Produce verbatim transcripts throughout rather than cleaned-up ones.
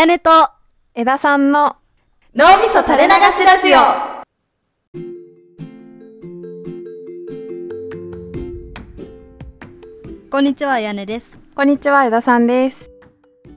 やねと枝さんの脳みそ垂れ流しラジオ。こんにちは、やねです。こんにちは、枝さんです。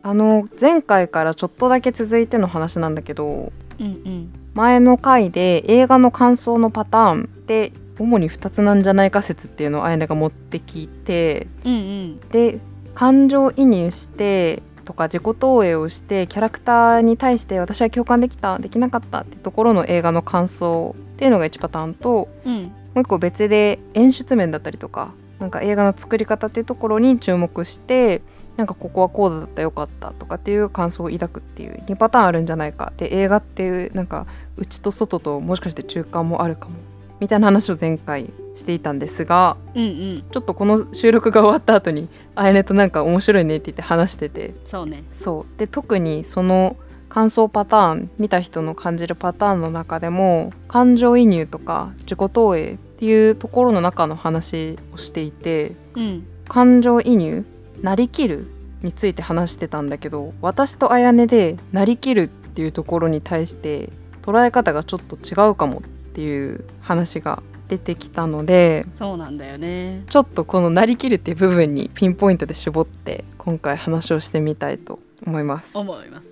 あの前回からちょっとだけ続いての話なんだけど、うんうん、前の回で映画の感想のパターンって主にふたつなんじゃないか説っていうのをあやねが持ってきて、うんうん、で感情移入してとか自己投影をしてキャラクターに対して私は共感できたできなかったってところの映画の感想っていうのがいちパターンと、うん、もういっこ別で演出面だったりとかなんか映画の作り方っていうところに注目してなんかここはこうだったよかったとかっていう感想を抱くっていうにパターンあるんじゃないかで、映画っていうなんか内と外ともしかして中間もあるかもみたいな話を前回していたんですが、うんうん、ちょっとこの収録が終わった後にあやねとなんか面白いねって言って話してて、そうね、そうで特にその感想パターン見た人の感じるパターンの中でも感情移入とか自己投影っていうところの中の話をしていて、うん、感情移入なりきるについて話してたんだけど、私とあやねでなりきるっていうところに対して捉え方がちょっと違うかもっていう話が出てきたので、そうなんだよね、ちょっとこのなりきるっていう部分にピンポイントで絞って今回話をしてみたいと思います思います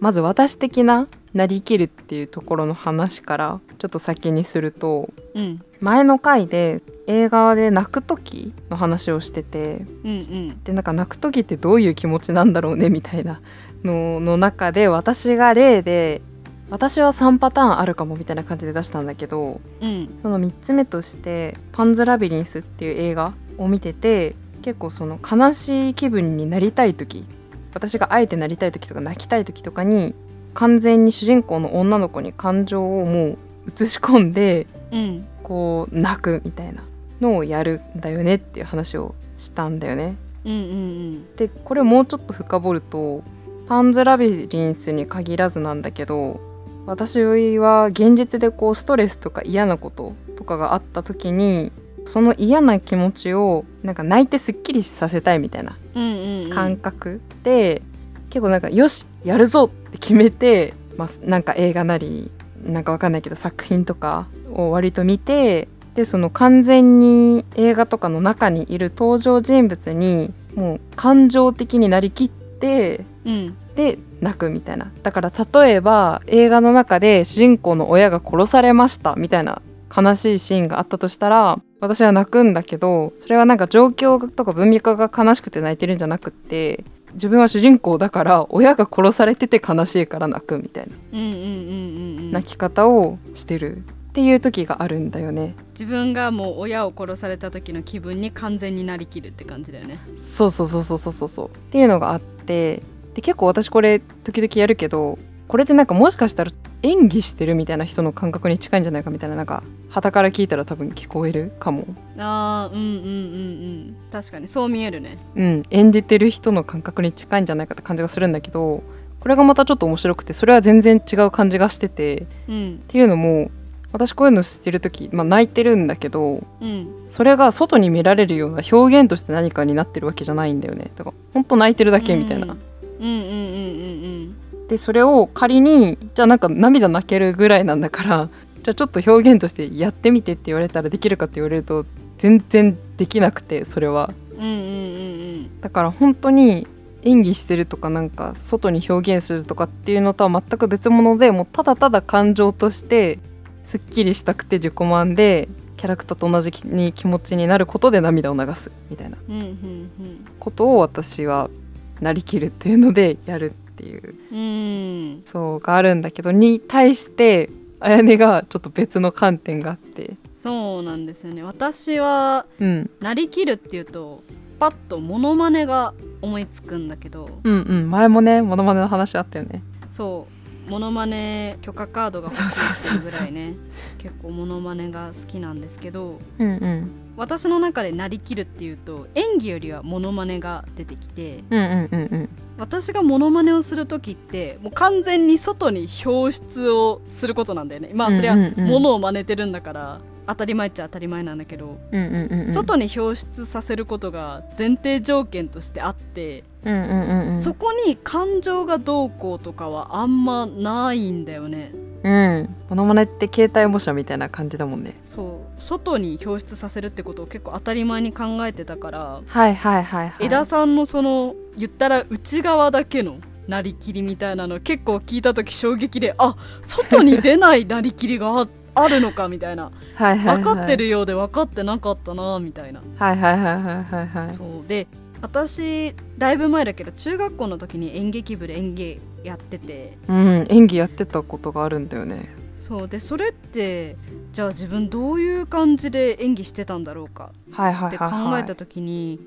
まず私的ななりきるっていうところの話からちょっと先にすると、うん、前の回で映画で泣く時の話をしてて、うんうん、でなんか泣く時ってどういう気持ちなんだろうねみたいなのの中で私が例で私はさんパターンあるかもみたいな感じで出したんだけど、うん、そのみっつめとしてパンズラビリンスっていう映画を見てて、結構その悲しい気分になりたい時、私があえてなりたい時とか泣きたい時とかに完全に主人公の女の子に感情をもう映し込んで、うん、こう泣くみたいなのをやるんだよねっていう話をしたんだよね、うんうんうん、でこれもうちょっと深掘るとパンズラビリンスに限らずなんだけど、私は現実でこうストレスとか嫌なこととかがあった時にその嫌な気持ちをなんか泣いてすっきりさせたいみたいな感覚で、うんうん、結構なんかよしやるぞって決めて、まあ、なんか映画なりなんかわかんないけど作品とかを割と見て、でその完全に映画とかの中にいる登場人物にもう感情的になりきって、うんで泣くみたいな。だから例えば映画の中で主人公の親が殺されましたみたいな悲しいシーンがあったとしたら、私は泣くんだけど、それはなんか状況とか文脈が悲しくて泣いてるんじゃなくて、自分は主人公だから親が殺されてて悲しいから泣くみたいな、うんうんうんうん、泣き方をしてるっていう時があるんだよね。自分がもう親を殺された時の気分に完全になりきるって感じだよね。そうそうそうそうそうそうっていうのがあって、で結構私これ時々やるけど、これってなんかもしかしたら演技してるみたいな人の感覚に近いんじゃないかみたいな、なんか傍から聞いたら多分聞こえるかも。あーうんうんうんうん確かにそう見えるね。うん演じてる人の感覚に近いんじゃないかって感じがするんだけど、これがまたちょっと面白くて、それは全然違う感じがしてて、うん、っていうのも私こういうのしてる時、まあ、泣いてるんだけど、うん、それが外に見られるような表現として何かになってるわけじゃないんだよね。だから本当泣いてるだけみたいな、うんうんうんうんうん、でそれを仮にじゃあなんか涙泣けるぐらいなんだからじゃあちょっと表現としてやってみてって言われたらできるかって言われると全然できなくて、それは、うんうんうんうん、だから本当に演技してるとかなんか外に表現するとかっていうのとは全く別物で、もうただただ感情としてすっきりしたくて自己満でキャラクターと同じに気持ちになることで涙を流すみたいなことを私はなりきるっていうのでやるっていう、うん、そうがあるんだけど、に対してあやねがちょっと別の観点があって。そうなんですよね。私は、うん、なりきるっていうとパッとモノマネが思いつくんだけど、うんうん前もねモノマネの話あったよね。そうモノマネ許可カードが欲しいっていうぐらいね、そうそうそうそう結構モノマネが好きなんですけど、うんうん私の中でなりきるっていうと演技よりはモノマネが出てきて、うんうんうんうん、私がモノマネをする時ってもう完全に外に表出をすることなんだよね。まあそれはモノを真似てるんだから当たり前っちゃ当たり前なんだけど、うんうんうんうん、外に表出させることが前提条件としてあって、うんうんうんうん、そこに感情がどうこうとかはあんまないんだよね。うん、モノマネって携帯模写みたいな感じだもんね。そう、外に表出させるってことを結構当たり前に考えてたから、はいはいはいはい、江田さんのその言ったら内側だけのなりきりみたいなの結構聞いた時衝撃で、あ、外に出ないなりきりがあってあるのかみたいなはいはい、はい、分かってるようで分かってなかったなみたいな。はいはいはいはいはいはい。そうで私だいぶ前だけど中学校の時に演劇部で演芸やってて、うん、演技やってたことがあるんだよね。そうでそれってじゃあ自分どういう感じで演技してたんだろうかって考えた時に、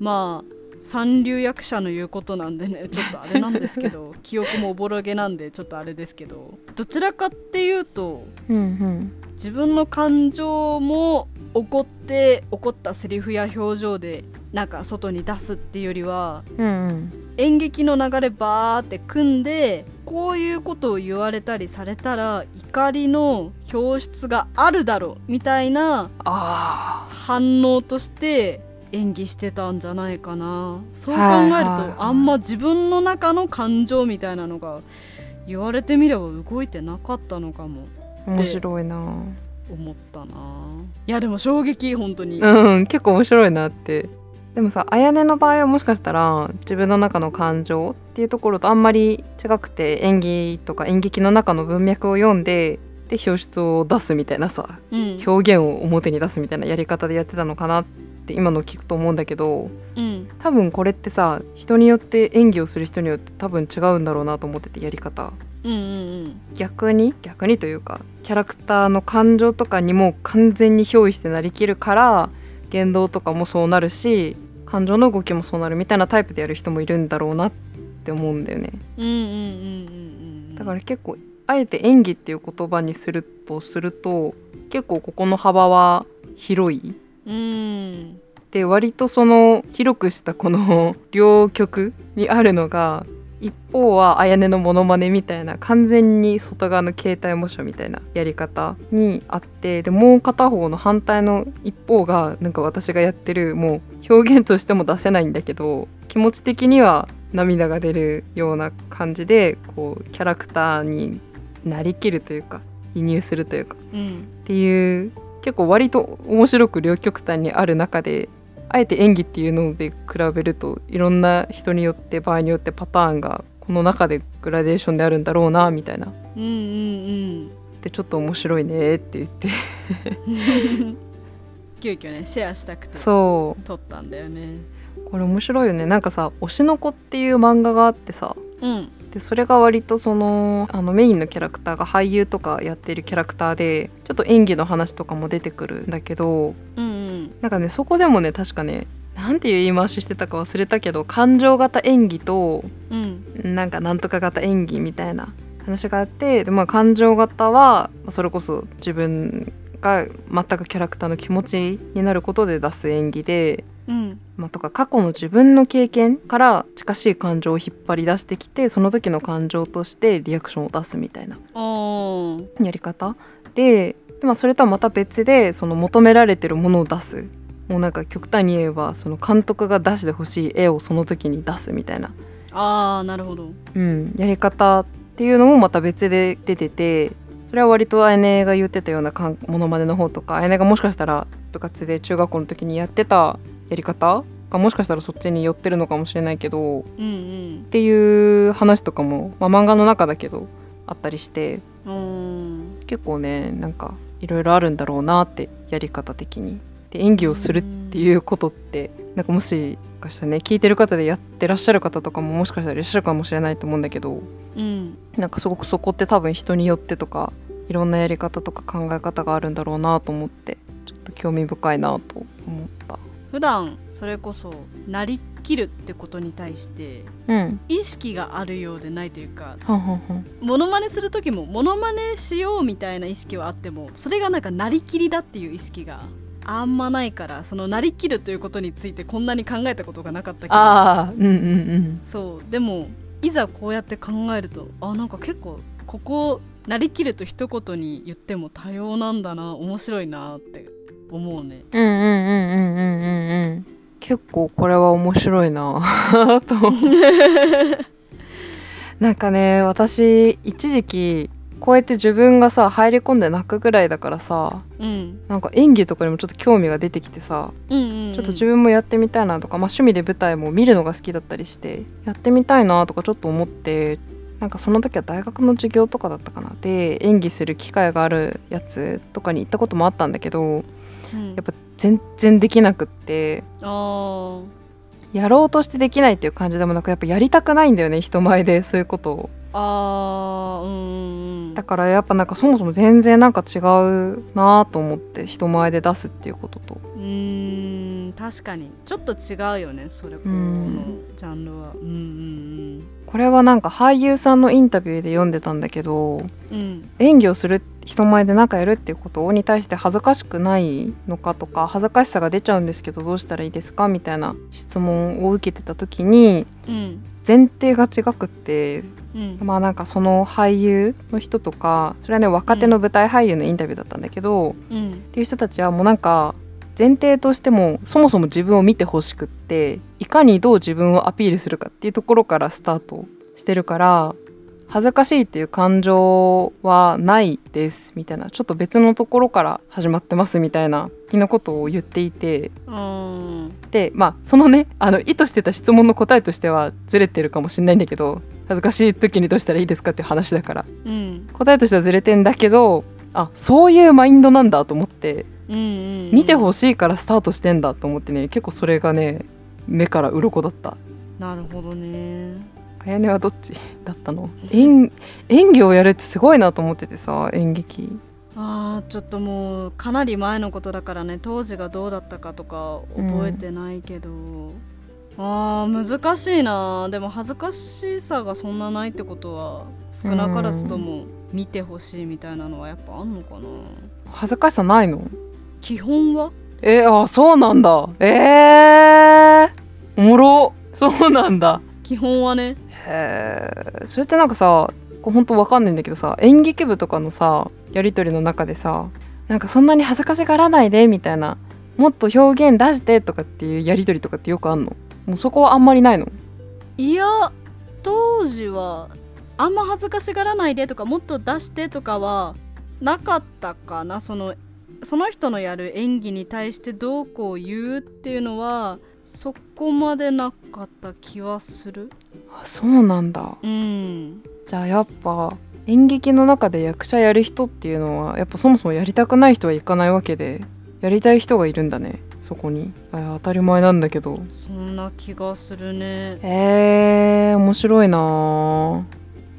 まあ三流役者の言うことなんでねちょっとあれなんですけど記憶もおぼろげなんでちょっとあれですけど、どちらかっていうと、うんうん、自分の感情も怒って怒ったセリフや表情でなんか外に出すっていうよりは、うんうん、演劇の流れバーって組んでこういうことを言われたりされたら怒りの表出があるだろうみたいな反応として演技してたんじゃないかな。そう考えるとあんま自分の中の感情みたいなのが言われてみれば動いてなかったのかも。面白いな思ったな。いやでも衝撃本当に、うん、結構面白いなって。でもさ、あやねの場合はもしかしたら自分の中の感情っていうところとあんまり違くて、演技とか演劇の中の文脈を読んでで表出を出すみたいなさ、うん、表現を表に出すみたいなやり方でやってたのかなって今の聞くと思うんだけど、うん、多分これってさ人によって演技をする人によって多分違うんだろうなと思っててやり方、うんうんうん、逆に逆にというかキャラクターの感情とかにも完全に憑依してなりきるから言動とかもそうなるし感情の動きもそうなるみたいなタイプでやる人もいるんだろうなって思うんだよね、うんうんうんうん、だから結構あえて演技っていう言葉にするとすると結構ここの幅は広い。うん、で割とその広くしたこの両極にあるのが、一方はあやねのモノマネみたいな完全に外側の携帯模写みたいなやり方にあって、でもう片方の反対の一方がなんか私がやってるもう表現としても出せないんだけど気持ち的には涙が出るような感じでこうキャラクターになりきるというか移入するというか、うん、っていう結構割と面白く両極端にある中であえて演技っていうので比べるといろんな人によって場合によってパターンがこの中でグラデーションであるんだろうなみたいな、うんうんうん、でちょっと面白いねって言って急遽ねシェアしたくてそう撮ったんだよね。これ面白いよね。なんかさ推しの子っていう漫画があってさ、うん、でそれが割とその、あのメインのキャラクターが俳優とかやってるキャラクターでちょっと演技の話とかも出てくるんだけど、うんうん、なんかねそこでもね確かねなんていう言い回ししてたか忘れたけど感情型演技と、うん、なんかなんとか型演技みたいな話があって、で、まあ、感情型はそれこそ自分が全くキャラクターの気持ちになることで出す演技で、うんまあ、とか過去の自分の経験から近しい感情を引っ張り出してきてその時の感情としてリアクションを出すみたいなやり方で、で、まあ、それとはまた別でその求められてるものを出す、もうなんか極端に言えばその監督が出してほしい絵をその時に出すみたいな、あーなるほど、うん、やり方っていうのもまた別で出てて、それは割とあやねが言ってたようなモノマネの方とかあやねがもしかしたら部活で中学校の時にやってたやり方がもしかしたらそっちに寄ってるのかもしれないけど、うんうん、っていう話とかも、まあ、漫画の中だけどあったりして、うん結構ねなんかいろいろあるんだろうなってやり方的に。で演技をするっていうことってなんかもしかしたらね聞いてる方でやってらっしゃる方とかももしかしたらいらっしゃるかもしれないと思うんだけど、うん、なんかすごくそこって多分人によってとかいろんなやり方とか考え方があるんだろうなと思ってちょっと興味深いなと思った。普段それこそなりきるってことに対して意識があるようでないというか、うん、モノマネする時もモノマネしようみたいな意識はあってもそれがなんかなりきりだっていう意識があんまないから、そのなりきるということについてこんなに考えたことがなかったけど、あ、うんうんうん、そうでもいざこうやって考えるとあなんか結構ここなりきると一言に言っても多様なんだな、面白いなって思うね。うんうんうんうんうんうんうん。結構これは面白いなと思ってなんかね、私一時期こうやって自分がさ入り込んで泣くぐらいだからさ、うん、なんか演技とかにもちょっと興味が出てきてさ、うんうんうん、ちょっと自分もやってみたいなとか、まあ、趣味で舞台も見るのが好きだったりしてやってみたいなとかちょっと思って、なんかその時は大学の授業とかだったかなで演技する機会があるやつとかに行ったこともあったんだけど、うん、やっぱ全然できなくって、あやろうとしてできないっていう感じでもなく、やっぱやりたくないんだよね、人前でそういうことを。あー、うんうん、だからやっぱなんかそもそも全然なんか違うなと思って、人前で出すっていうことと、うーん確かにちょっと違うよね、それこそのジャンルは、うんうんうん、これはなんか俳優さんのインタビューで読んでたんだけど、うん、演技をする人前でなんかやるっていうことに対して恥ずかしくないのかとか、恥ずかしさが出ちゃうんですけどどうしたらいいですかみたいな質問を受けてた時に、うん、前提が違くって、うん、まあなんかその俳優の人とか、それはね若手の舞台俳優のインタビューだったんだけど、うん、っていう人たちはもうなんか前提としてもそもそも自分を見てほしくって、いかにどう自分をアピールするかっていうところからスタートしてるから、恥ずかしいっていう感情はないですみたいな、ちょっと別のところから始まってますみたいな気のことを言っていて、うんで、まあそのねあの意図してた質問の答えとしてはずれてるかもしれないんだけど、恥ずかしい時にどうしたらいいですかっていう話だから、うん、答えとしてはずれてんだけど、あそういうマインドなんだと思って、うんうんうん、見てほしいからスタートしてんだと思ってね、結構それがね目から鱗だった。なるほどね。あやねはどっちだったの？演技をやるってすごいなと思っててさ、演劇。あーちょっともうかなり前のことだからね、当時がどうだったかとか覚えてないけど、うん、あー難しいな。でも恥ずかしさがそんなないってことは少なからずとも見てほしいみたいなのはやっぱあんのかな。恥ずかしさないの？基本は？えー、あそうなんだ。えーおもろ。そうなんだ。基本はね。へー、それってなんかさ、ほんとわかんないんだけどさ、演劇部とかのさやり取りの中でさ、なんかそんなに恥ずかしがらないでみたいな、もっと表現出してとかっていうやり取りとかってよくあんの？もうそこはあんまりないの？いや当時はあんま恥ずかしがらないでとかもっと出してとかはなかったかな。そのその人のやる演技に対してどうこう言うっていうのはそこまでなかった気はする。あ、そうなんだ、うん、じゃあやっぱ演劇の中で役者やる人っていうのはやっぱそもそもやりたくない人はいかないわけで、やりたい人がいるんだねそこに。あ当たり前なんだけど、そんな気がするね。えー面白いな。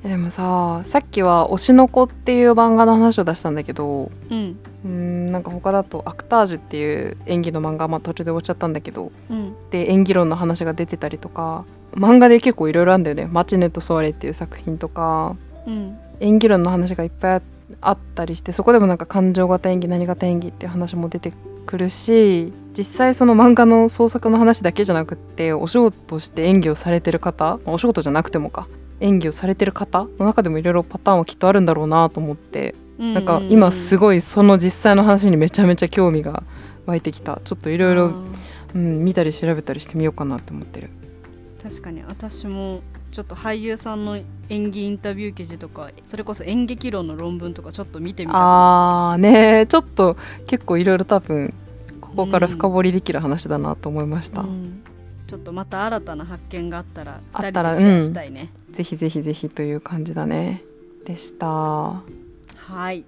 でもさ、さっきは推しの子っていう漫画の話を出したんだけど、うん、うーんなんか他だとアクタージュっていう演技の漫画、まあ、途中で終わっちゃったんだけど、うん、で演技論の話が出てたりとか、漫画で結構いろいろあるんだよね。マチネとソワレっていう作品とか、うん、演技論の話がいっぱいあったりして、そこでもなんか感情型演技何型演技っていう話も出てくるし、実際その漫画の創作の話だけじゃなくってお仕事として演技をされてる方、お仕事じゃなくてもか演技をされてる方の中でもいろいろパターンはきっとあるんだろうなと思って、うんうんうん、なんか今すごいその実際の話にめちゃめちゃ興味が湧いてきた。ちょっといろいろ見たり調べたりしてみようかなって思ってる。確かに私もちょっと俳優さんの演技インタビュー記事とか、それこそ演劇論の論文とかちょっと見てみたいな。あーねー、ちょっと結構いろいろ多分ここから深掘りできる話だなと思いました、うんうん。ちょっとまた新たな発見があったらふたりでシェアしたいね、うん、ぜひぜひぜひという感じだねでした。はい。